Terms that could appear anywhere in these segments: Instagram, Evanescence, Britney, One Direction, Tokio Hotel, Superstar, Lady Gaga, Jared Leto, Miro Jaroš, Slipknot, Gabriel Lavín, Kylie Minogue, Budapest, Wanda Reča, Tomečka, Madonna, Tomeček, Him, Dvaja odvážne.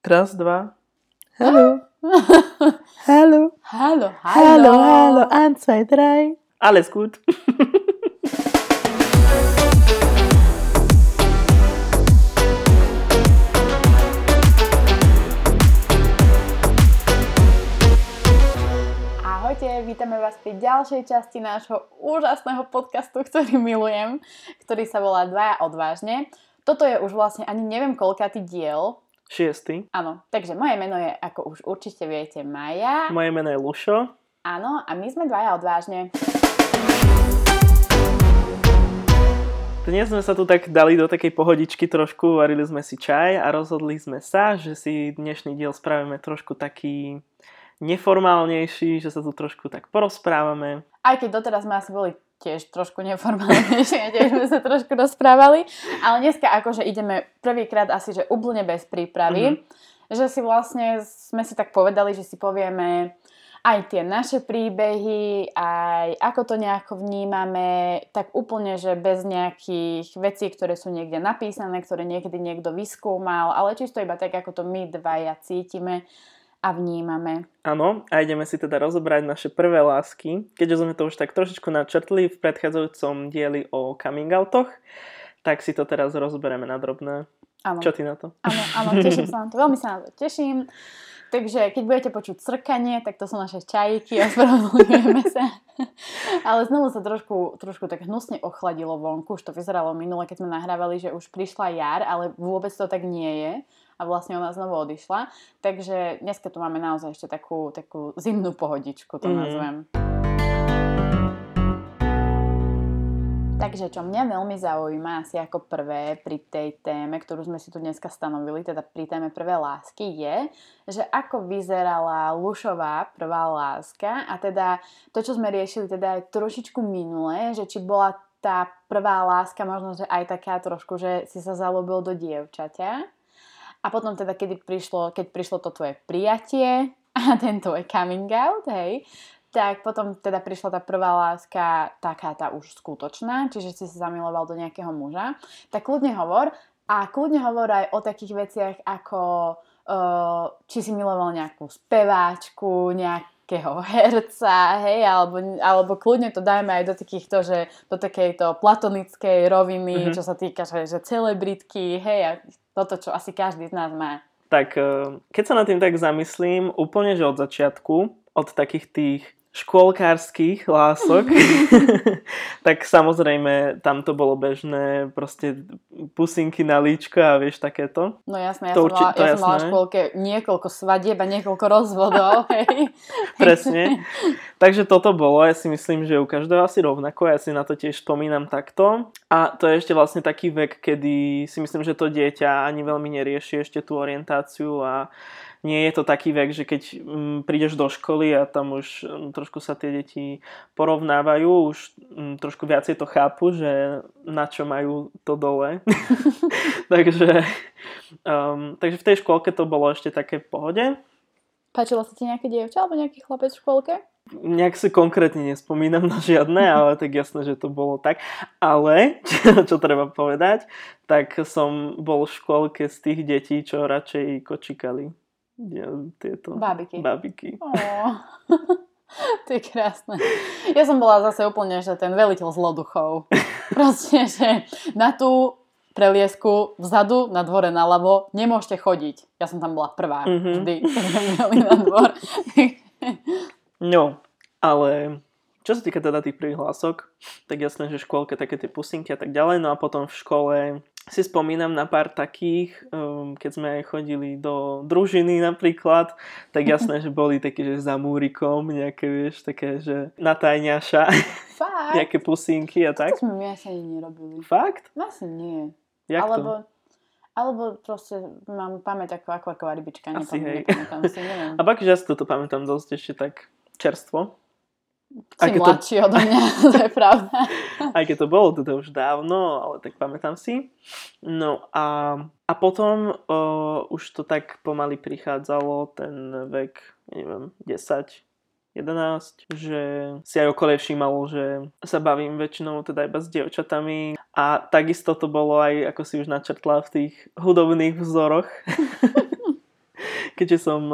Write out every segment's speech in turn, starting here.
Raz, dva. Haló. Haló. Haló, haló. Haló, ein, zwei, drei. Alles gut. Ahojte, vítame vás pri ďalšej časti nášho úžasného podcastu, ktorý milujem, ktorý sa volá Dvaja odvážne. Toto je už vlastne ani neviem koľkátý diel, 6. Áno, takže moje meno je, ako už určite viete, Maja. Moje meno je Lušo. Áno, a my sme dvaja odvážne. Dnes sme sa tu tak dali do takej pohodičky trošku, varili sme si čaj a rozhodli sme sa, že si dnešný diel spravíme trošku taký neformálnejší, že sa tu trošku tak porozprávame. Aj keď doteraz sme asi boli tiež trošku neformálnejšie, tiež sme sa trošku rozprávali, ale dneska akože ideme prvýkrát asi, že úplne bez prípravy, že si vlastne sme si tak povedali, že si povieme aj tie naše príbehy, aj ako to nejako vnímame, tak úplne, že bez nejakých vecí, ktoré sú niekde napísané, ktoré niekedy niekto vyskúmal, ale čisto iba tak, ako to my dvaja cítime a vnímame. Áno, a ideme si teda rozobrať naše prvé lásky, keďže sme to už tak trošičku načrtli v predchádzajúcom dieli o coming outoch, tak si to teraz rozoberieme na drobné. Áno. Čo ty na to? Áno, áno, teším sa na to, veľmi sa na to teším. Takže keď budete počuť srkanie, tak to sú naše čajíky, ospravedlňujeme sa. Ale znovu sa trošku tak hnusne ochladilo vonku, už to vyzeralo minule, keď sme nahrávali, že už prišla jar, ale vôbec to tak nie je. A vlastne ona znovu odišla. Takže dneska tu máme naozaj ešte takú zimnú pohodičku, to nazvem. Takže čo mňa veľmi zaujíma asi ako prvé pri tej téme, ktorú sme si tu dneska stanovili, teda pri téme prvé lásky je, že ako vyzerala Lušová prvá láska a teda to, čo sme riešili teda aj trošičku minule, že či bola tá prvá láska možno, že aj taká trošku, že si sa zalúbil do dievčaťa. A potom teda, keď prišlo to tvoje prijatie a ten tvoj coming out, hej, tak potom teda prišla tá prvá láska, taká tá už skutočná, čiže si sa zamiloval do nejakého muža. Tak kľudne hovor aj o takých veciach ako, či si miloval nejakú speváčku, nejakého herca, hej, alebo kľudne to dajme aj do takýchto, že do takejto platonickej roviny, čo sa týka, že celebritky, hej, a toto, čo asi každý z nás má. Tak, keď sa nad tým tak zamyslím, úplne, že od začiatku, od takých tých škôlkárskych lások, tak samozrejme, tam to bolo bežné, proste pusinky na líčko a vieš, takéto. No jasné, ja som mala v škôlke niekoľko svadieb a niekoľko rozvodov. Hej. Presne. Takže toto bolo, ja si myslím, že u každého asi rovnako, ja si na to tiež spomínam takto. A to je ešte vlastne taký vek, kedy si myslím, že to dieťa ani veľmi nerieši ešte tú orientáciu a nie je to taký vek, že keď prídeš do školy a tam už trošku sa tie deti porovnávajú, už trošku viacej to chápu, že na čo majú to dole. takže v tej škôlke to bolo ešte také v pohode. Páčilo sa ti nejaké dievča alebo nejaký chlapec v škôlke? Nejak si konkrétne nespomínam na žiadne, ale tak jasné, že to bolo tak. Ale, čo treba povedať, tak som bol v škôlke z tých detí, čo radšej kočikali. Ja, tieto bábiky. To je krásne. Ja som bola zase úplne, že ten veliteľ zloduchov. Proste, že na tú preliesku vzadu, na dvore naľavo, nemôžete chodiť. Ja som tam bola prvá vždy, keď sme mieli na dvor. No, ale čo sa týka teda tých prihlások, tak jasné, že v škôlke také tie pusinky a tak ďalej, no a potom v škole si spomínam na pár takých, keď sme aj chodili do družiny napríklad, tak jasné, že boli také, že za múrikom nejaké, vieš, také, že natajňaša, nejaké pusinky a tak. To sme my asi ani nerobili. Fakt? Asi nie. Jak to? Alebo proste mám pamäť ako rybička, nepamätám si, neviem. A pak, že asi toto pamätám dosť ešte tak čerstvo. Si mladší odo mňa, to je pravda. Aj keď to bolo, toto už dávno, ale tak pamätám si. No a potom už to tak pomaly prichádzalo, ten vek, neviem, 10, 11, že si aj okolie všímalo, že sa bavím väčšinou teda iba s dievčatami. A takisto to bolo aj, ako si už načrtla, v tých hudobných vzoroch. keďže som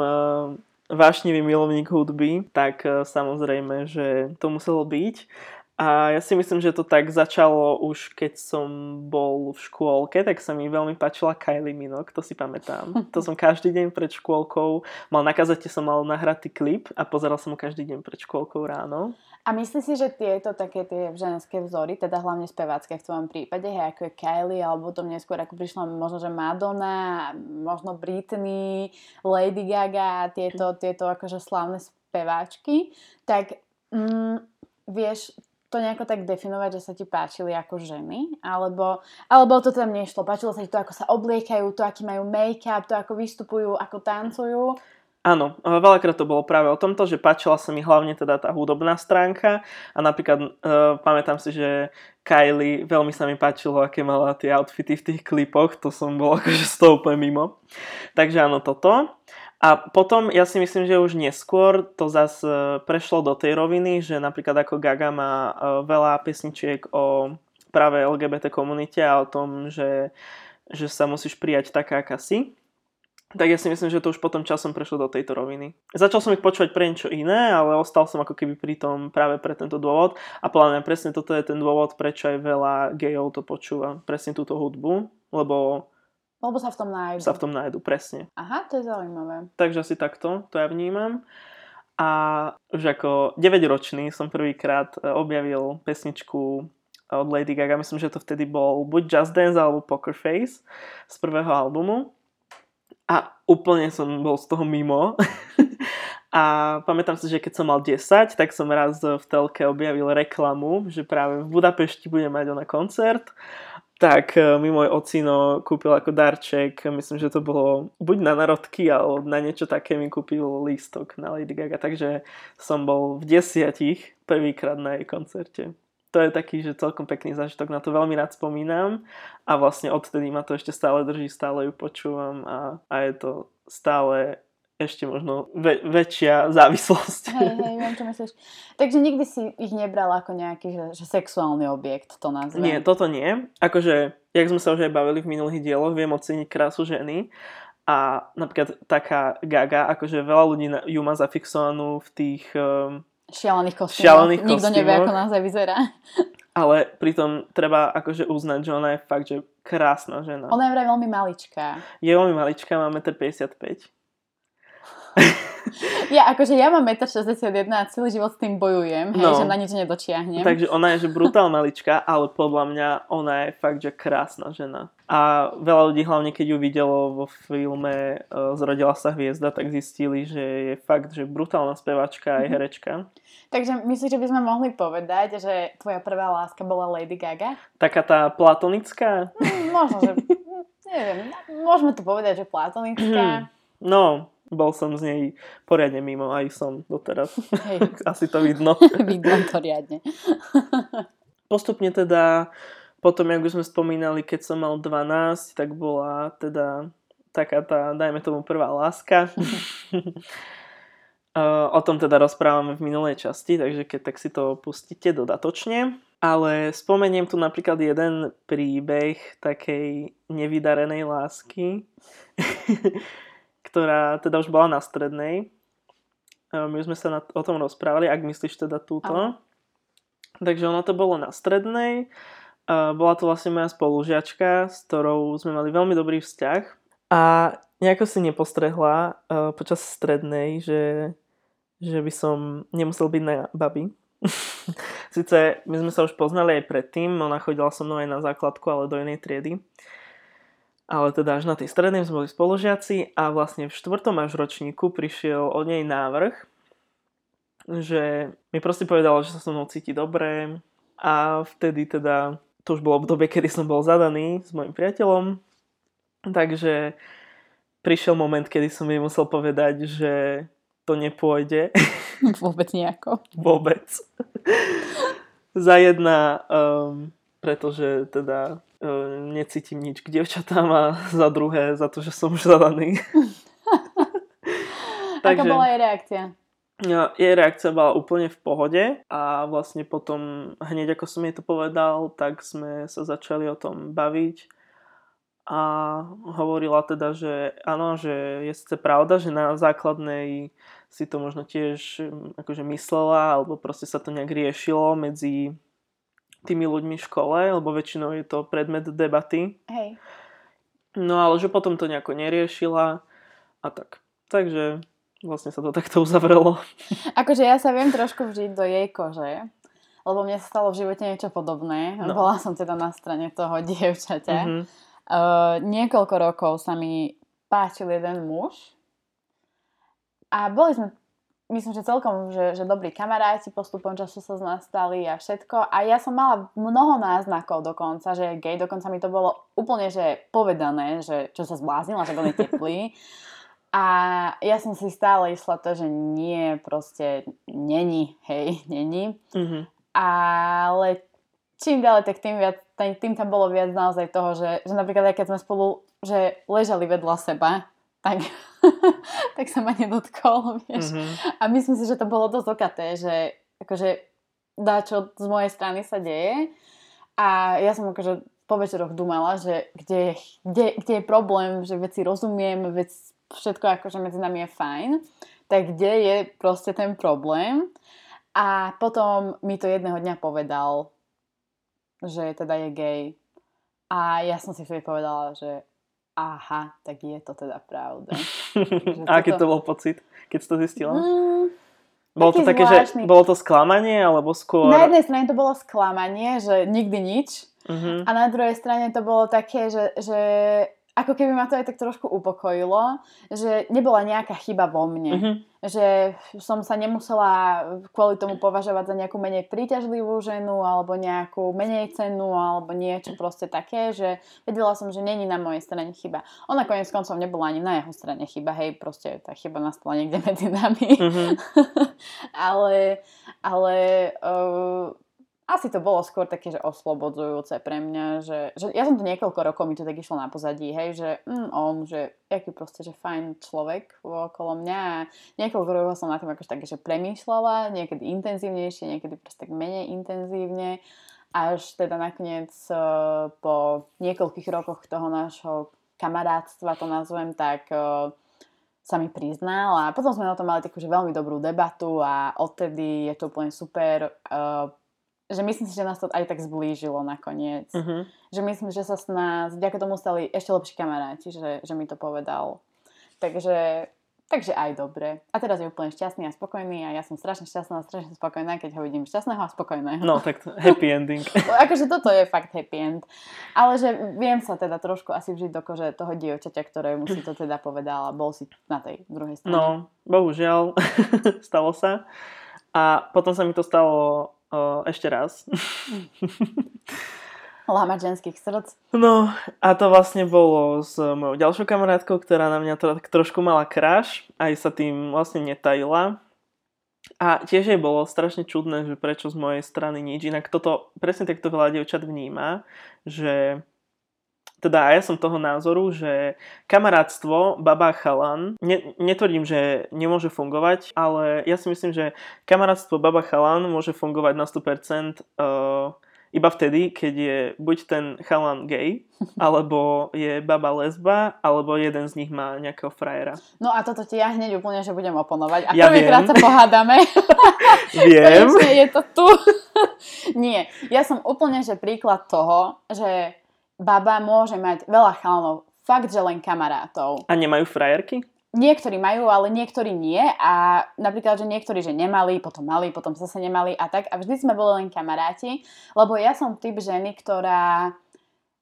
vášnivý milovník hudby, tak samozrejme, že to muselo byť. A ja si myslím, že to tak začalo už keď som bol v škôlke, tak sa mi veľmi páčila Kylie Minogue, to si pamätám. To som každý deň pred škôlkou, na kazete som mal nahratý klip a pozeral som ho každý deň pred škôlkou ráno. A myslím si, že tieto také tie ženské vzory, teda hlavne spevácké v tvojom prípade, hej, ako je Kylie, alebo to neskôr ako prišla možno, že Madonna, možno Britney, Lady Gaga, tieto akože slávne speváčky, tak vieš to nejako tak definovať, že sa ti páčili ako ženy, alebo to tam nešlo, páčilo sa ti to, ako sa obliekajú, to, aký majú make-up, to, ako vystupujú, ako tancujú. Áno, veľakrát to bolo práve o tomto, že páčila sa mi hlavne teda tá hudobná stránka a napríklad pamätám si, že Kylie, veľmi sa mi páčilo, aké mala tie outfity v tých klipoch, to som bol akože z toho úplne mimo. Takže áno, toto. A potom ja si myslím, že už neskôr to zase prešlo do tej roviny, že napríklad ako Gaga má veľa pesničiek o práve LGBT komunite a o tom, že sa musíš prijať taká, aká si. Tak ja si myslím, že to už potom časom prešlo do tejto roviny. Začal som ich počúvať pre niečo iné, ale ostal som ako keby pri tom práve pre tento dôvod. A podľa mňa presne toto je ten dôvod, prečo aj veľa gejov to počúva. Presne túto hudbu, lebo sa v tom nájdu. Sa v tom nájdu, presne. Aha, to je zaujímavé. Takže asi takto, to ja vnímam. A už ako 9-ročný som prvýkrát objavil pesničku od Lady Gaga. Myslím, že to vtedy bol buď Just Dance alebo Poker Face z prvého albumu. A úplne som bol z toho mimo. A pamätám si, že keď som mal 10, tak som raz v telke objavil reklamu, že práve v Budapešti bude mať ona koncert. Tak mi môj ocino kúpil ako darček, myslím, že to bolo buď na narodky, alebo na niečo také mi kúpil lístok na Lady Gaga, takže som bol v 10 prvýkrát na jej koncerte. To je taký, že celkom pekný zážitok, na to veľmi rád spomínam a vlastne odtedy ma to ešte stále drží, stále ju počúvam a je to stále ešte možno väčšia závislosť. Hej, viem, čo myslíš. Takže nikdy si ich nebrala ako nejaký že sexuálny objekt, to nazvem. Nie, toto nie. Akože, jak sme sa už aj bavili v minulých dieloch, viem oceniť krásu ženy a napríklad taká Gaga, akože veľa ľudí ju má zafixovanú v tých šialených kostýmoch. Nikto nevie, ako naozaj vyzerá. Ale pritom treba akože uznať, že ona je fakt, že krásna žena. Ona je vraj veľmi maličká. Je veľmi maličká, má 1,55 m. Ja mám 1,61 m a celý život s tým bojujem, hej, že na nič nedočiahnem. Takže ona je že brutál malička, ale podľa mňa ona je fakt, že krásna žena. A veľa ľudí, hlavne keď ju videlo vo filme Zrodila sa hviezda, tak zistili, že je fakt, že brutálna spevačka aj herečka. Takže myslíš, že by sme mohli povedať, že tvoja prvá láska bola Lady Gaga? Taká tá platonická? Možno, že neviem, môžeme to povedať, že platonická. No, bol som z nej poriadne mimo, aj som doteraz. Hej. Asi to vidno. Vidno to riadne. Postupne teda, potom, jak už sme spomínali, keď som mal 12, tak bola teda taká tá, dajme tomu, prvá láska. O tom teda rozprávame v minulej časti, takže keď tak si to pustíte dodatočne. Ale spomeniem tu napríklad jeden príbeh takej nevydarenej lásky, ktorá teda už bola na strednej. My sme sa o tom rozprávali, ak myslíš teda túto. Aha. Takže ono to bolo na strednej. Bola to vlastne moja spolužiačka, s ktorou sme mali veľmi dobrý vzťah. A nejako si nepostrehla počas strednej, že by som nemusel byť na babi. Sice my sme sa už poznali aj predtým, ona chodila so mnou aj na základku, ale do inej triedy. Ale teda až na tej strednej sme boli spolužiaci a vlastne v 4. až ročníku prišiel od nej návrh, že mi proste povedala, že sa so mnou cíti dobre a vtedy teda, to už bolo obdobie, kedy som bol zadaný s mojim priateľom, takže prišiel moment, kedy som jej musel povedať, že to nepôjde. Vôbec nejako. Vôbec. Za jedna, pretože teda necítim nič k dievčatám a za druhé, za to, že som už zadaný. Takže, aká bola jej reakcia? Jej reakcia bola úplne v pohode a vlastne potom hneď ako som jej to povedal, tak sme sa začali o tom baviť a hovorila teda, že áno, že je síce pravda, že na základnej si to možno tiež akože myslela, alebo proste sa to nejak riešilo medzi tými ľuďmi v škole, lebo väčšinou je to predmet debaty. Hej. No ale že potom to nejako neriešila a tak. Takže vlastne sa to takto uzavrelo. Akože ja sa viem trošku vžiť do jej kože, lebo mne stalo v živote niečo podobné. No. Bola som teda na strane toho dievčate. Mm-hmm. Niekoľko rokov sa mi páčil jeden muž a boli sme, myslím, že celkom, že dobrí kamaráti, postupom času sa z nás stali a všetko, a ja som mala mnoho náznakov dokonca, že je gej, dokonca mi to bolo úplne že povedané, že čo sa zbláznila, že boli teplí. A ja som si stále išla to, že nie, proste není, hej, není. Mm-hmm. Ale čím ďalej, tak tým tam bolo viac naozaj toho, že napríklad aj keď sme spolu že ležali vedľa seba, tak sa ma nedotkol, vieš. Mm-hmm. A myslím si, že to bolo dosť okaté, že akože dačo z mojej strany sa deje. A ja som akože po večeroch dumala, že kde je problém, že veci rozumiem, vec všetko akože medzi nami je fajn, tak kde je proste ten problém. A potom mi to jedného dňa povedal, že teda je gej. A ja som si vtedy povedala, že aha, tak je to teda pravda. A aký to bol pocit, keď si to zistila? Bolo to také, zvláštny. Že bolo to sklamanie, alebo skôr... Na jednej strane to bolo sklamanie, že nikdy nič. Uh-huh. A na druhej strane to bolo také, že ako keby ma to aj tak trošku upokojilo, že nebola nejaká chyba vo mne. Uh-huh. Že som sa nemusela kvôli tomu považovať za nejakú menej príťažlivú ženu, alebo nejakú menej cenu, alebo niečo proste také, že vedela som, že není na mojej strane chyba. Ona koniec koncov nebola ani na jeho strane chyba, hej, proste tá chyba nastala niekde medzi nami. Uh-huh. ale asi to bolo skôr také, že oslobodzujúce pre mňa, že ja som to niekoľko rokov mi to tak išlo na pozadí, hej, že on, že jaký proste, že fajn človek okolo mňa, a niekoľko rokov som na tým akože tak, že premýšľala, niekedy intenzívnejšie, niekedy proste tak menej intenzívne, až teda nakoniec po niekoľkých rokoch toho nášho kamarátstva, to nazvem tak, sa mi priznal, a potom sme o tom mali takú, že veľmi dobrú debatu, a odtedy je to úplne super, že myslím si, že nás to aj tak zblížilo nakoniec. Uh-huh. Že myslím, že sa s nás vďaka tomu stali ešte lepší kamaráti, že mi to povedal. Takže aj dobre. A teraz je úplne šťastný a spokojný, a ja som strašne šťastná a strašne spokojná, keď ho vidím šťastného a spokojného. No, tak happy ending. Akože toto je fakt happy end. Ale že viem sa teda trošku asi vžiť do kože toho dievčaťa, ktoré mu si to teda povedal, a bol si na tej druhej strane. No, bohužiaľ, stalo sa. A potom sa mi to stalo ešte raz. Láma ženských srdc. No a to vlastne bolo s mojou ďalšou kamarátkou, ktorá na mňa trošku mala crush, aj sa tým vlastne netajila. A tiež jej bolo strašne čudné, že prečo z mojej strany nič. Inak toto presne takto veľa dievčat vníma, že teda ja som toho názoru, že kamarátstvo baba chalan, netvrdím, že nemôže fungovať, ale ja si myslím, že kamarátstvo baba chalan môže fungovať na 100% iba vtedy, keď je buď ten chalan gay, alebo je baba lesba, alebo jeden z nich má nejakého frajera. No a toto ti ja hneď úplne, že budem oponovať. A ja prvýkrát sa pohádame. Viem. Konečne je to tu. Nie, ja som úplne, že príklad toho, že baba môže mať veľa chalanov, fakt, že len kamarátov. A nemajú frajerky? Niektorí majú, ale niektorí nie. A napríklad, že niektorí, že nemali, potom mali, potom zase nemali a tak. A vždy sme boli len kamaráti, lebo ja som typ ženy, ktorá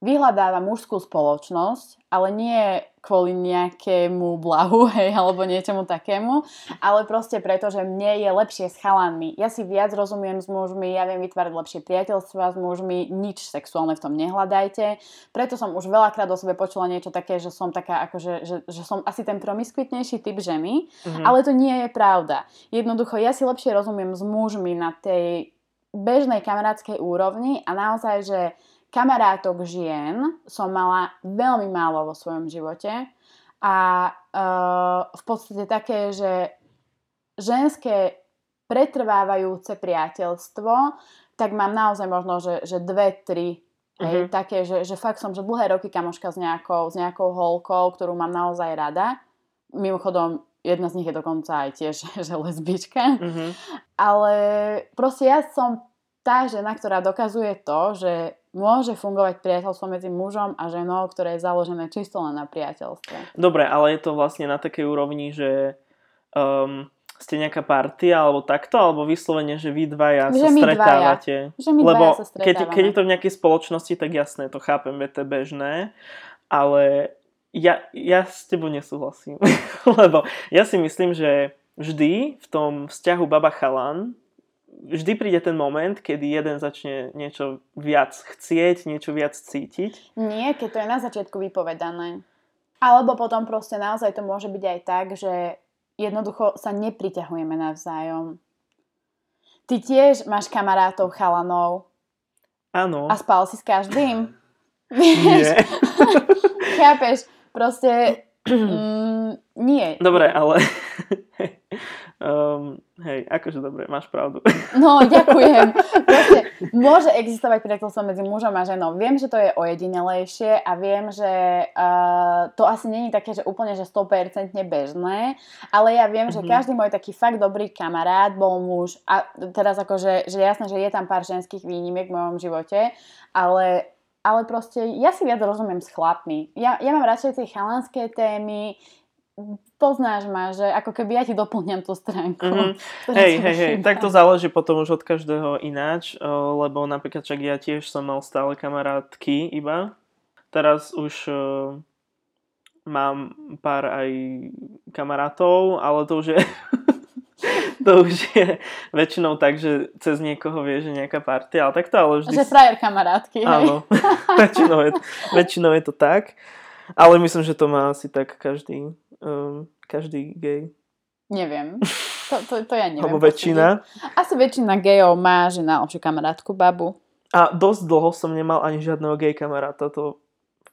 vyhľadáva mužskú spoločnosť, ale nie kvôli nejakému blahu, hej, alebo niečomu takému, ale proste preto, že mne je lepšie s chalanmi. Ja si viac rozumiem s mužmi, ja viem vytvárať lepšie priateľstva s mužmi, nič sexuálne v tom nehľadajte. Preto som už veľakrát o sebe počula niečo také, že som taká, akože, že som asi ten promiskuitnejší typ ženy, ale to nie je pravda. Jednoducho, ja si lepšie rozumiem s mužmi na tej bežnej kamarátskej úrovni, a naozaj, že kamarátok žien som mala veľmi málo vo svojom živote, a v podstate také, že ženské pretrvávajúce priateľstvo, tak mám naozaj možno, že 2-3 Uh-huh. Také, že fakt som, že dlhé roky kamoška s nejakou holkou, ktorú mám naozaj rada. Mimochodom, jedna z nich je dokonca aj tiež, že lesbička. Uh-huh. Ale proste ja som tá žena, ktorá dokazuje to, že môže fungovať priateľstvo medzi mužom a ženou, ktoré je založené čisto len na priateľstve. Dobre, ale je to vlastne na takej úrovni, že... ste nejaká partia, alebo takto, alebo vyslovene, že vy dvaja sa stretávate. Lebo keď je to v nejakej spoločnosti, tak jasné, to chápem, je to bežné, ale ja s tebou nesúhlasím. Lebo ja si myslím, že vždy v tom vzťahu baba-chalan vždy príde ten moment, kedy jeden začne niečo viac chcieť, niečo viac cítiť. Nie, keď to je na začiatku vypovedané. Alebo potom proste naozaj to môže byť aj tak, že jednoducho sa nepriťahujeme navzájom. Ty tiež máš kamarátov chalanov. Áno. A spal si s každým. Vieš? Chápeš? Proste nie. Dobre, ale hej, akože dobre, máš pravdu. No, ďakujem. Proste môže existovať priateľstvo medzi mužom a ženou. Viem, že to je ojedinelejšie a viem, že to asi nie je také, že úplne, že 100% bežné, ale ja viem, že každý môj taký fakt dobrý kamarát bol muž a teraz akože, že jasné, že je tam pár ženských výnimiek v mojom živote, ale proste ja si viac rozumiem s chlapmi. Ja mám radšej tie chalanské témy, poznáš ma, že ako keby ja ti doplňam tú stránku. Hej, tak to záleží potom už od každého ináč, lebo napríklad však ja tiež som mal stále kamarátky iba. Teraz už mám pár aj kamarátov, ale to už je... To už je väčšinou tak, že cez niekoho vie, že nejaká partia, ale takto, ale vždy... Že frajer kamarátky, hej. Áno, väčšinou je to tak, ale myslím, že to má asi tak každý gej. Neviem, to ja neviem. Alebo väčšina. Asi väčšina gejov má, že najlepšiu kamarátku, babu. A dosť dlho som nemal ani žiadneho gej kamaráta, to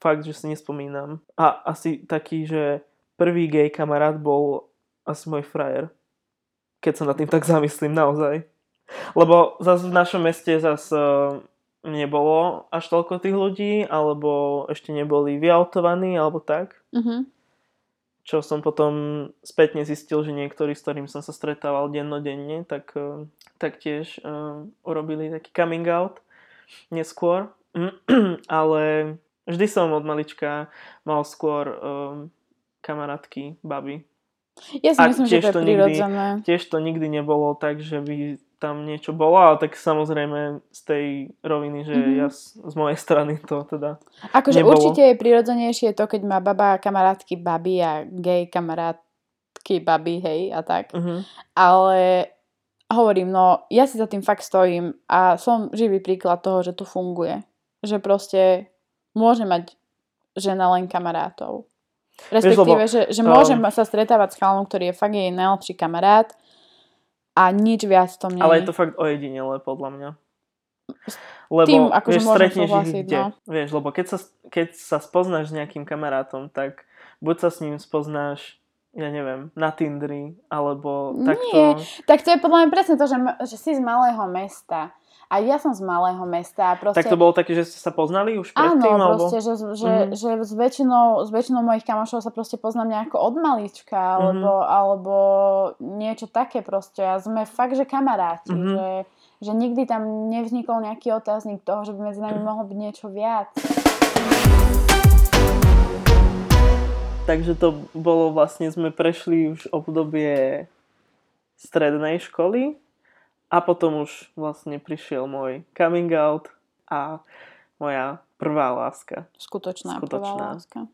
fakt, že si nespomínam. A asi taký, že prvý gej kamarát bol asi môj frajer. Keď sa nad tým tak zamyslím, naozaj. Lebo zase v našom meste zase nebolo až toľko tých ľudí, alebo ešte neboli vyautovaní, alebo tak. Mm-hmm. Čo som potom spätne zistil, že niektorí, s ktorým som sa stretával dennodenne, tak tiež urobili taký coming out neskôr. Ale vždy som od malička mal skôr kamarátky, baby. Ja si myslím, že to je prirodzené. Tiež to nikdy nebolo tak, že by tam niečo bolo, ale tak samozrejme z tej roviny, že ja z mojej strany to teda akože nebolo. Určite je prirodzenejšie to, keď má baba kamarátky baby a gej kamarátky baby, hej, a tak. Mm-hmm. Ale hovorím, no ja si za tým fakt stojím a som živý príklad toho, že to funguje. Že proste môže mať žena len kamarátov. Respektíve, vieš, že môžem sa stretávať s chalanom, ktorý je fakt jej najlepší kamarát a nič viac to mne. Ale je to fakt ojedinelé, podľa mňa. Lebo, tým, akože vieš, stretneš ich kde. No. Vieš, lebo keď sa spoznáš s nejakým kamarátom, tak buď sa s ním spoznáš, ja neviem, na Tinderi, alebo takto. Nie, tak to je podľa mňa presne to, že si z malého mesta. A ja som z malého mesta. Proste... Tak to bolo také, že ste sa poznali už predtým? Áno, proste, alebo... že s väčšinou mojich kamošov sa proste poznám nejako od malička, alebo niečo také proste. A sme fakt, že kamaráti. Mm-hmm. Že nikdy tam nevznikol nejaký otáznik toho, že by medzi nami mohlo byť niečo viac. Takže to bolo vlastne, sme prešli už obdobie strednej školy. A potom už vlastne prišiel môj coming out a moja prvá láska. Skutočná. Prvá láska.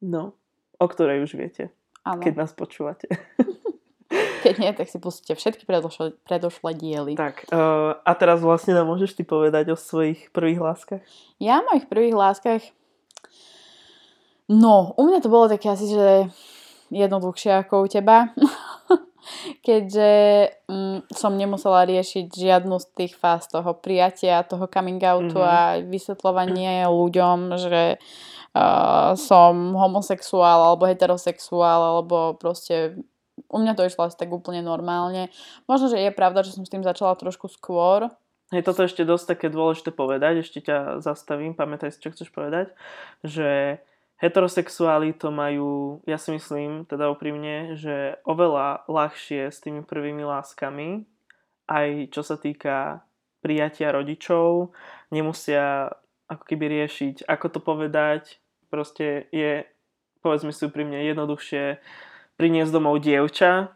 No, o ktorej už viete, ano. Keď nás počúvate. Keď nie, tak si pustíte všetky predošlé diely. Tak, a teraz vlastne nám môžeš ty povedať o svojich prvých láskach? Ja o mojich prvých láskach? No, u mňa to bolo také asi, že jedno dlhšie ako u teba. Keďže som nemusela riešiť žiadnu z tých fáz toho prijatia, toho coming outu a vysvetľovanie ľuďom, že som homosexuál alebo heterosexuál, alebo proste u mňa to išlo asi tak úplne normálne. Možno, že je pravda, že som s tým začala trošku skôr, Hej, toto ešte dosť také dôležité povedať, ešte ťa zastavím, pamätaj si, čo chceš povedať, že heterosexuáli to majú, ja si myslím, teda úprimne, že oveľa ľahšie s tými prvými láskami, aj čo sa týka prijatia rodičov, nemusia ako keby riešiť, ako to povedať, proste je, povedzme si úprimne, jednoduchšie priniesť domov dievča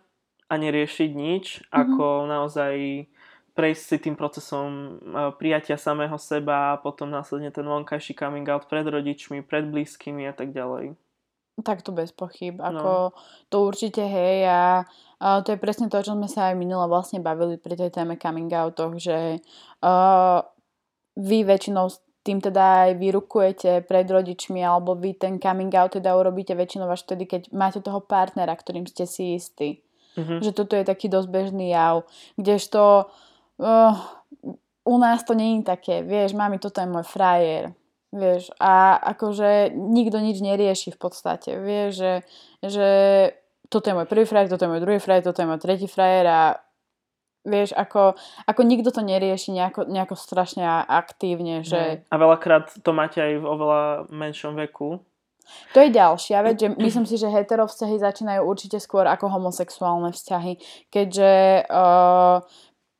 a neriešiť nič, ako naozaj prejsť si tým procesom prijatia samého seba a potom následne ten vonkajší coming out pred rodičmi, pred blízkymi a tak ďalej. Tak to bez pochyb. Ako, no. To určite, hej, a to je presne to, čo sme sa aj minulo vlastne bavili pri tej téme coming outoch, že vy väčšinou tým teda aj vyrukujete pred rodičmi alebo vy ten coming out teda urobíte väčšinou až vtedy, keď máte toho partnera, ktorým ste si istí. Mhm. Že toto je taký dosť bežný jav, kdežto u nás to nie je také, vieš, mami, toto je môj frajer, vieš, a akože nikto nič nerieši v podstate, vieš, že toto je môj prvý frajer, toto je môj druhý frajer, toto je môj tretí frajer a vieš, ako nikto to nerieši nejako strašne aktívne, že... A veľakrát to máte aj v oveľa menšom veku. To je ďalšia vec, že myslím si, že hetero vzťahy začínajú určite skôr ako homosexuálne vzťahy, keďže...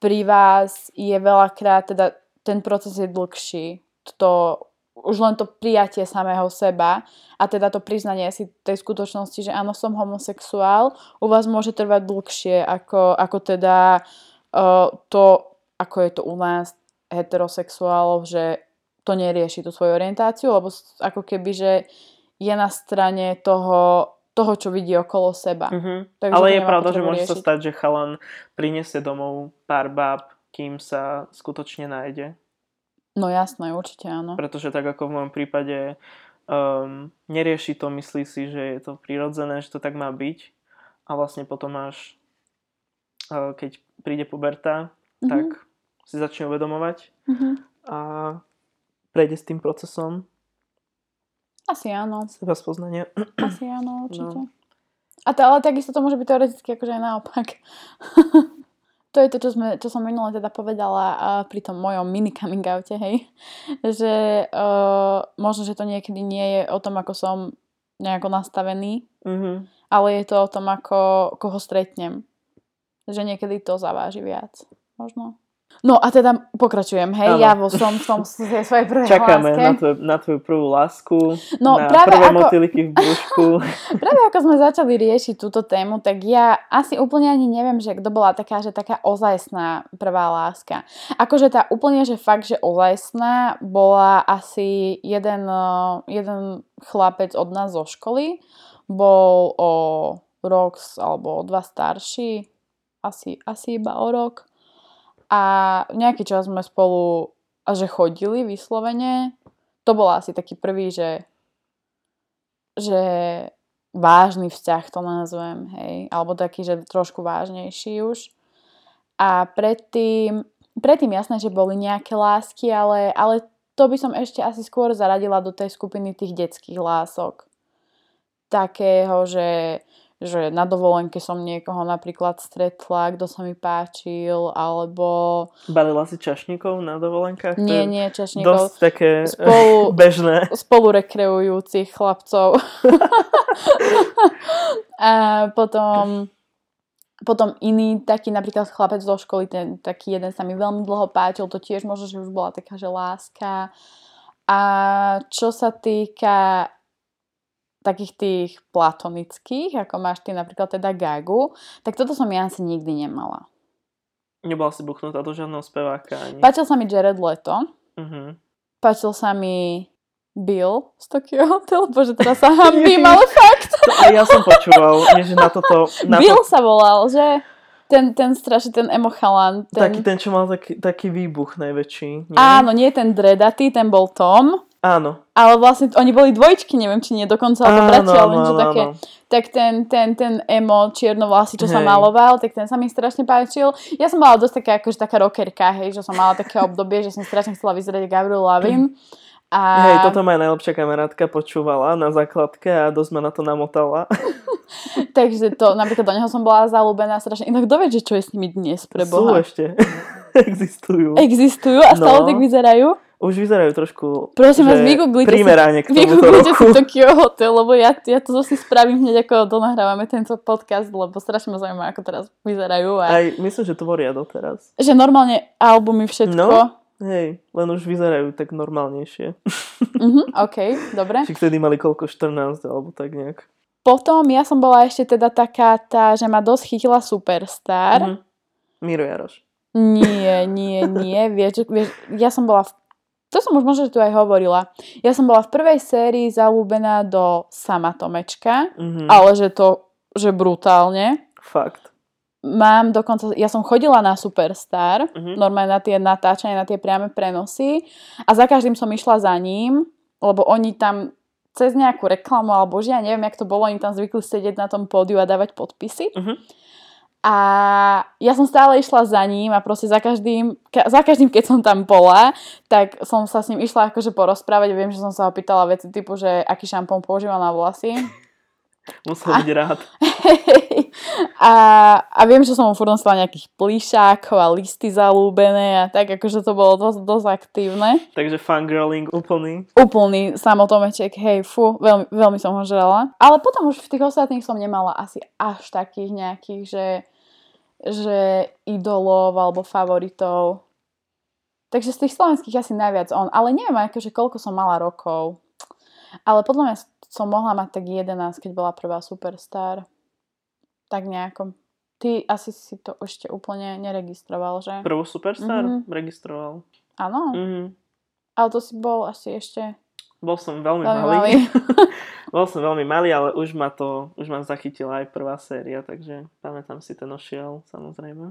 pri vás je veľakrát, teda ten proces je dlhší. To, už len to prijatie samého seba a teda to priznanie si tej skutočnosti, že áno, som homosexuál, u vás môže trvať dlhšie ako teda to, ako je to u nás heterosexuálov, že to nerieši tú svoju orientáciu, lebo ako keby, že je na strane toho, čo vidí okolo seba. Mm-hmm. Ale je pravda, že môže sa stať, že chalan priniesie domov pár báb, kým sa skutočne nájde. No jasné, určite áno. Pretože tak ako v mojom prípade nerieši to, myslí si, že je to prirodzené, že to tak má byť a vlastne potom až keď príde puberta, mm-hmm. tak si začne uvedomovať a prejde s tým procesom. Asi áno. Seba spoznanie. Asi áno, určite. No. A ale takisto to môže byť teoreticky akože aj naopak. To je to, čo som minule teda povedala pri tom mojom mini coming oute, hej. Že možno, že to niekedy nie je o tom, ako som nejako nastavený, ale je to o tom, ako koho stretnem. Že niekedy to zaváži viac. Možno. No a teda pokračujem, hej, ano. Ja som svojej prvej láske. Čakáme na tvoju prvú lásku, no, na prvé motýliky v brúšku. Práve ako sme začali riešiť túto tému, tak ja asi úplne ani neviem, že kto bola taká ozajstná prvá láska. Akože tá úplne, že fakt, že ozajstná bola asi jeden chlapec od nás zo školy, bol o rok alebo o dva starší, asi iba o rok. A nejaký čas sme spolu že chodili vyslovene. To bol asi taký prvý, že vážny vzťah to nazvem, hej. Alebo taký, že trošku vážnejší už. A predtým jasné, že boli nejaké lásky, ale to by som ešte asi skôr zaradila do tej skupiny tých detských lások. Takého, že na dovolenke som niekoho napríklad stretla, kto sa mi páčil, alebo... Balila si čašníkov na dovolenkách? Nie, čašníkov. Dosť také bežné. Spolu rekreujúcich chlapcov. A potom iný taký napríklad chlapec zo školy, ten taký jeden sa mi veľmi dlho páčil, to tiež možno, že už bola taká, že láska. A čo sa týka takých tých platonických, ako máš ty napríklad teda Gagu, tak toto som ja asi nikdy nemala. Nebola si buchnutá do žiadneho speváka ani. Páčil sa mi Jared Leto. Uh-huh. Páčil sa mi Bill z Tokio Hotel. Bože, teraz sa hambím, ale fakt. Ja som počúval. Ježi, na toto... Bill sa volal, že... Ten strašný, ten emo chalan. Taký ten, čo mal taký výbuch najväčší. Nie? Áno, nie ten dredatý, ten bol Tom. Áno. Ale vlastne oni boli dvojčky, neviem, či nie dokonca, alebo bratia, alebo niečo také. Tak ten emo čiernovlasý, čo sa maloval, tak ten sa mi strašne páčil. Ja som mala dosť taká, akože taká rockerka, hej, že som mala také obdobie, že som strašne chcela vyzerať Gabriel Lavín. A... Hej, toto ma aj najlepšia kamarátka počúvala na základke a dosť ma na to namotala. Takže to, napríklad do neho som bola zaľúbená strašne. Inak dovie, že čo je s nimi dnes, preboha. Sú ešte. Existujú a stále tak vyzerajú. Už vyzerajú trošku... Prosím vás, vygooglite si Tokio Hotel, lebo ja to zase spravím hneď, ako donahrávame tento podcast, lebo strašne ma zaujíma, ako teraz vyzerajú. Aj myslím, že tvoria doteraz. Že normálne albumy, všetko. No, hej, len už vyzerajú tak normálnejšie. Okej, dobre. Čiže vtedy mali koľko? 14 alebo tak nejak. Potom ja som bola ešte teda taká tá, že ma dosť chytila Superstar. Miro Jaroš. Nie. Vieš, ja som bola... To som už možno tu aj hovorila. Ja som bola v prvej sérii zalúbená do sama Tomečka, ale že brutálne. Fakt. Mám dokonca, ja som chodila na Superstar, normálne na tie natáčania, na tie priame prenosy a za každým som išla za ním, lebo oni tam cez nejakú reklamu, alebo že ja neviem, jak to bolo, oni tam zvykli sedieť na tom pódiu a dávať podpisy. A ja som stále išla za ním a proste za každým, keď som tam bola, tak som sa s ním išla akože porozprávať. Viem, že som sa ho pýtala veci typu, že aký šampón používa na vlasy. Musel byť rád. A viem, že som mu furt nosila nejakých plíšákov a listy zalúbené a tak, akože to bolo dosť aktívne. Takže fangirling úplný. Úplný samotomeček, hej, fú, veľmi, veľmi som ho žrala. Ale potom už v tých ostatných som nemala asi až takých nejakých, že idolov alebo favoritov. Takže z tých slovenských asi najviac on. Ale neviem akože koľko som mala rokov. Ale podľa mňa som mohla mať tak 11, keď bola prvá Superstar. Tak nejako. Ty asi si to ešte úplne neregistroval, že? Prvú Superstar registroval. Áno? Ale to si bol asi ešte... Bol som veľmi malý. Bol som veľmi malý, ale už ma zachytila aj prvá séria, takže pamätám si ten ošiel, samozrejme.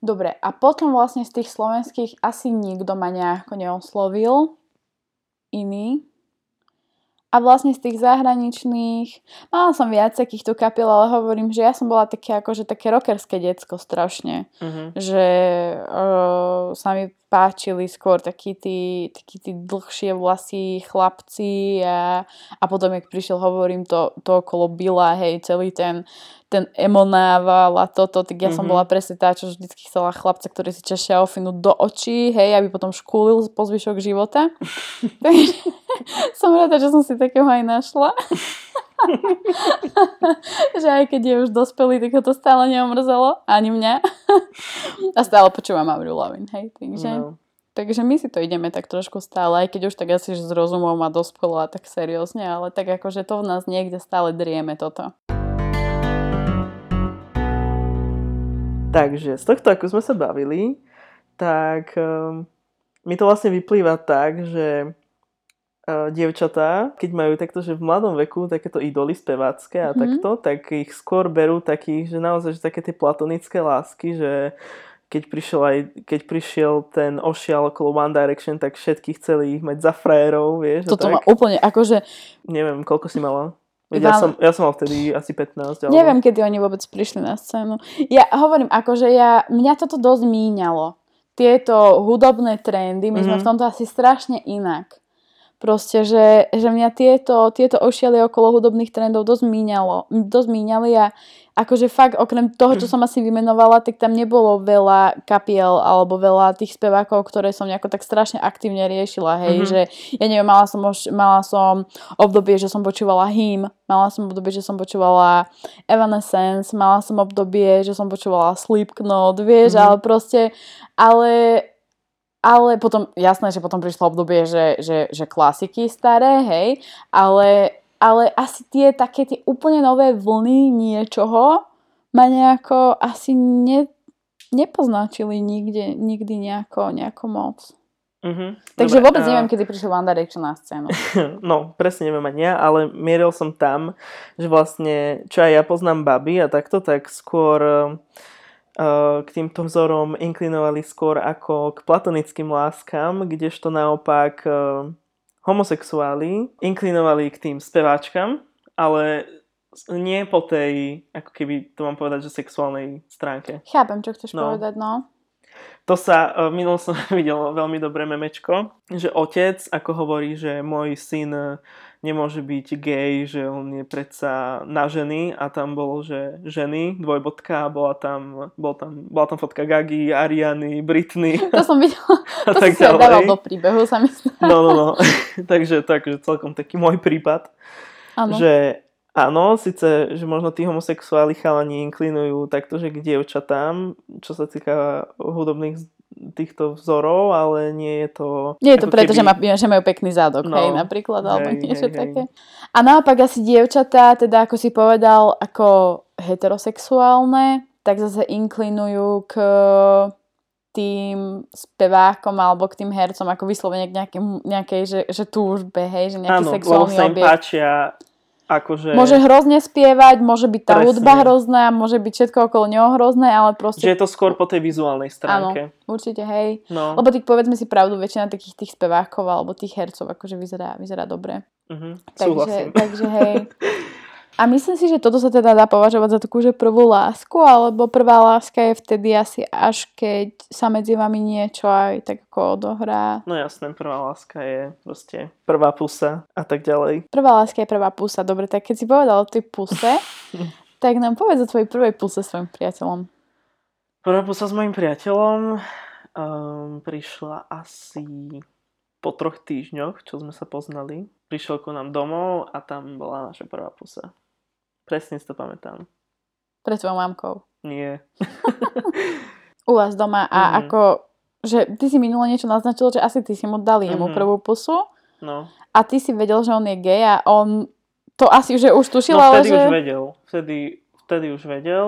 Dobre, a potom vlastne z tých slovenských asi nikto ma nejako neoslovil. Iný. A vlastne z tých zahraničných... Mala som viac takýchto kapiel, ale hovorím, že ja som bola také rockerské decko strašne. Že sa mi páčili skôr takí tí dlhšie vlasy chlapci a potom, jak prišiel, hovorím, to okolo Billa, hej, celý ten emonával a toto, tak ja som bola presne tá, čo vždycky chcela chlapca, ktorý si češia ofinu do očí, hej, aby potom škúlil po zvyšok života. Takže som rada, že som si takého aj našla. Že aj keď je už dospelý, tak ho to stále neomrzelo. Ani mňa. A stále počúvam Gabriel Lavín, hej. Takže my si to ideme tak trošku stále, aj keď už tak asi s rozumom a dospelo a tak seriózne, ale tak akože to v nás niekde stále drieme toto. Takže z tohto, ako sme sa bavili, tak mi to vlastne vyplýva tak, že dievčatá, keď majú takto, že v mladom veku takéto idoly spevácké a takto, tak ich skôr berú takých, že naozaj že také tie platonické lásky, že keď prišiel ten ošial okolo One Direction, tak všetkých chceli ich mať za frérov, vieš. Toto má úplne akože... Neviem, koľko si mala? Ja som mal vtedy asi 15. Neviem, kedy oni vôbec prišli na scénu. Ja hovorím, akože mňa toto dosť míňalo. Tieto hudobné trendy, my sme v tomto asi strašne inak. Proste, že mňa tieto ošialie okolo hudobných trendov dosť míňali a akože fakt okrem toho, čo som asi vymenovala, tak tam nebolo veľa kapiel alebo veľa tých spevákov, ktoré som nejako tak strašne aktívne riešila, hej, že ja neviem, mala som obdobie, že som počúvala Him, mala som obdobie, že som počúvala Evanescence, mala som obdobie, že som počúvala Slipknot, vieš, ale potom, jasné, že potom prišlo obdobie, že klasiky staré, hej, ale asi tie také tie úplne nové vlny niečoho ma nejako asi nepoznačili nikdy nejako moc. Takže dobre, vôbec neviem, kedy prišiel Wanda Reča na scénu. No, presne neviem ani ja, ale mieril som tam, že vlastne, čo aj ja poznám baby a takto, tak skôr... k týmto vzorom inklinovali skôr ako k platonickým láskam, kdežto naopak homosexuáli inklinovali k tým speváčkam, ale nie po tej, ako keby to mám povedať, že sexuálnej stránke. Chápem, čo chceš povedať, no. To sa, minul som videl veľmi dobré memečko, že otec, ako hovorí, že môj syn nemôže byť gej, že on je predsa na ženy, a tam bolo, že ženy, dvojbodka, bola tam fotka Gagy, Ariany, Britney. To som videla, to tak si aj dával do príbehu, sa mi stalo. No. Takže celkom taký môj prípad, áno. Že... Áno, síce, že možno tí homosexuáli chalani inklinujú takto, že k dievčatám, čo sa týka hudobných týchto vzorov, ale nie je to... Nie je to preto, že majú pekný zadok, no, hej, napríklad, alebo niečo také. A naopak asi dievčatá, teda ako si povedal, ako heterosexuálne, tak zase inklinujú k tým spevákom alebo k tým hercom, ako vyslovene k nejakej že túžbe, hej, že nejaký sexuálny objekt. Áno, lebo sa im páčia... Akože... Môže hrozne spievať, môže byť tá hudba hrozná, môže byť všetko okolo neho hrozné, ale proste... Že je to skôr po tej vizuálnej stránke. Áno, určite, hej. No. Lebo povedzme si pravdu, väčšina takých tých spevákov alebo tých hercov akože vyzerá dobre. Takže hej. A myslím si, že toto sa teda dá považovať za takú, že prvú lásku, alebo prvá láska je vtedy asi až keď sa medzi vami niečo aj tak ako odohrá. No jasné, prvá láska je proste prvá pusa a tak ďalej. Prvá láska je prvá pusa, dobre, tak keď si povedal o tej puse, tak nám povedz o tvojej prvej puse svojim priateľom. Prvá pusa s mojim priateľom prišla asi po 3 týždňoch, čo sme sa poznali. Prišiel ku nám domov a tam bola naša prvá pusa. Presne si to pamätám. Pre tvojou mamkou? Nie. U vás doma a ako, že ty si minule niečo naznačil, že asi ty si mu dali jemu prvú pusu. No. A ty si vedel, že on je gej a on to asi že už tušil, ale že... No vtedy už vedel. Vtedy už vedel.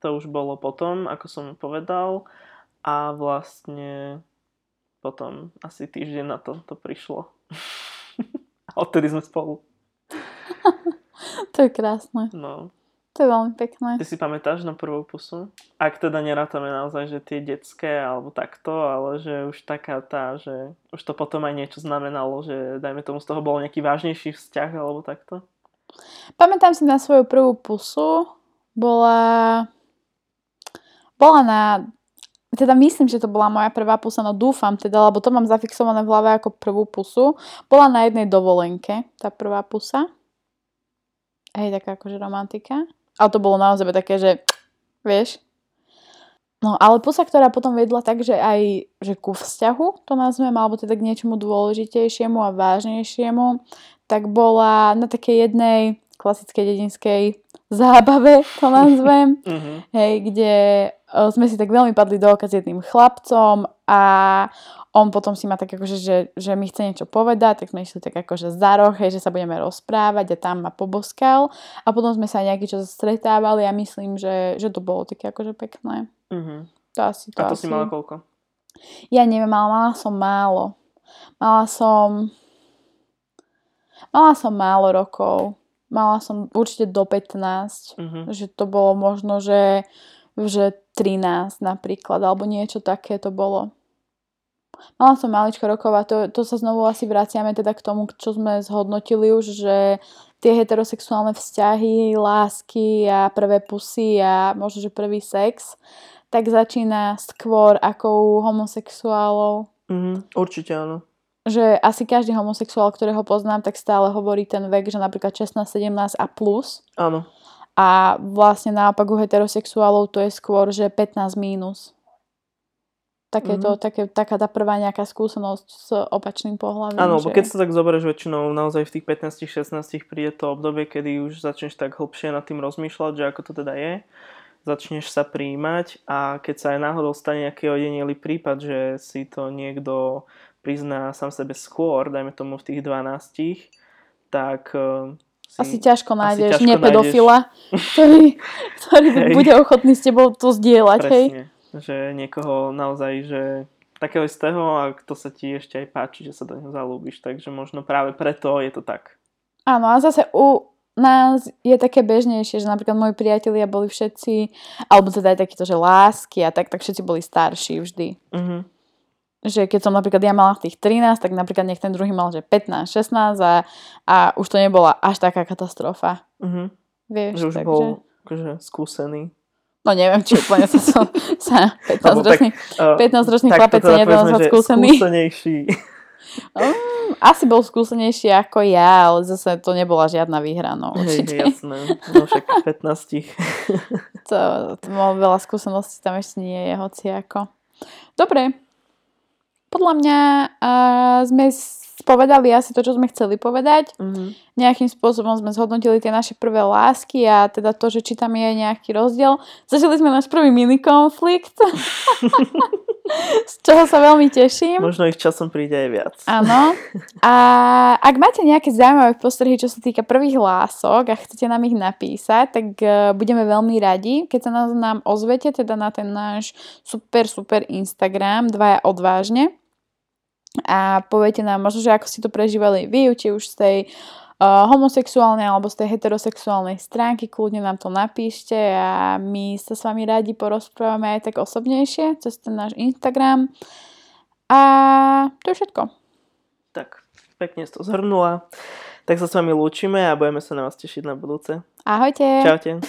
To už bolo potom, ako som mu povedal. A vlastne potom asi týždeň na to prišlo. A odtedy sme spolu. To je krásne. No. To je veľmi pekné. Ty si pamätáš na prvú pusu? Ak teda nerátame naozaj, že tie detské alebo takto, ale že už taká tá, že už to potom aj niečo znamenalo, že dajme tomu z toho bol nejaký vážnejší vzťah alebo takto? Pamätám si na svoju prvú pusu. Bola na... Teda myslím, že to bola moja prvá pusa, no dúfam teda, lebo to mám zafixované v hlave ako prvú pusu. Bola na jednej dovolenke tá prvá pusa. Hej, taká akože romantika. Ale to bolo naozaj také, že vieš. No ale pusa, ktorá potom vedla tak, že aj že ku vzťahu to nazvem, alebo teda k niečomu dôležitejšiemu a vážnejšiemu, tak bola na takej jednej klasickej dedinskej zábave, to nazvem, hej, kde sme si tak veľmi padli do oka s jedným chlapcom a on potom si ma tak akože, že mi chce niečo povedať, tak sme išli tak akože za roh, hej, že sa budeme rozprávať a tam ma poboskal a potom sme sa nejaký čas stretávali a myslím, že to bolo také akože pekné. To asi. Si mala koľko? Ja neviem, ale mala som málo. Mala som málo rokov. Mala som určite do 15, že to bolo možno, že 13 napríklad, alebo niečo také to bolo. Mala som maličko rokov a to sa znovu asi vraciame teda k tomu, čo sme zhodnotili už, že tie heterosexuálne vzťahy, lásky a prvé pusy a možno, že prvý sex, tak začína skôr ako u homosexuálov. Určite áno. Že asi každý homosexuál, ktorého poznám, tak stále hovorí ten vek, že napríklad 16, 17 a plus. Áno. A vlastne naopak u heterosexuálov to je skôr, že 15 mínus. Taká tá prvá nejaká skúsenosť s opačným pohlavím. Áno, že... keď sa tak zoberieš väčšinou naozaj v tých 15-16 príde to obdobie, kedy už začneš tak hlbšie nad tým rozmýšľať, že ako to teda je. Začneš sa prijímať a keď sa aj náhodou stane nejaký ojedinelý prípad, že si to niekto... prizná sám sebe skôr, dajme tomu v tých 12, tak asi ťažko nájdeš nepedofila, ktorý bude ochotný s tebou to zdieľať. Presne, hej? Že niekoho naozaj, že takého istého a kto sa ti ešte aj páči, že sa do neho zalúbiš, takže možno práve preto je to tak. Áno, a zase u nás je také bežnejšie, že napríklad moji priatelia boli všetci, alebo teda aj takýto, že lásky a tak všetci boli starší vždy. Že keď som napríklad ja mala tých 13, tak napríklad nech ten druhý mal že 15, 16 a už to nebola až taká katastrofa. Vieš, že už takže... bol akože skúsený. No neviem, či úplne sa 15-ročný chlapec sa nedal zvať skúsený. Asi bol skúsenejší ako ja, ale zase to nebola žiadna výhra. No, určite. Jasné, no však 15. to mal veľa skúseností, tam ešte nie je hociako. Dobre, podľa mňa sme povedali asi to, čo sme chceli povedať. Mm-hmm. Nejakým spôsobom sme zhodnotili tie naše prvé lásky a teda to, že či tam je nejaký rozdiel. Zažili sme náš prvý mini konflikt, z čoho sa veľmi teším. Možno ich časom príde aj viac. Áno. A ak máte nejaké zaujímavé postrehy, čo sa týka prvých lások a chcete nám ich napísať, tak budeme veľmi radi, keď sa nám ozvete teda na ten náš super Instagram Dvaja odvážne. A poviete nám možno, že ako ste to prežívali vy, či už z tej homosexuálnej alebo z tej heterosexuálnej stránky, kľudne nám to napíšte a my sa s vami radi porozprávame aj tak osobnejšie cez ten náš Instagram. A to je všetko. Tak, pekne si to zhrnula. Tak sa s vami lúčime a budeme sa na vás tešiť na budúce. Ahojte. Čaute.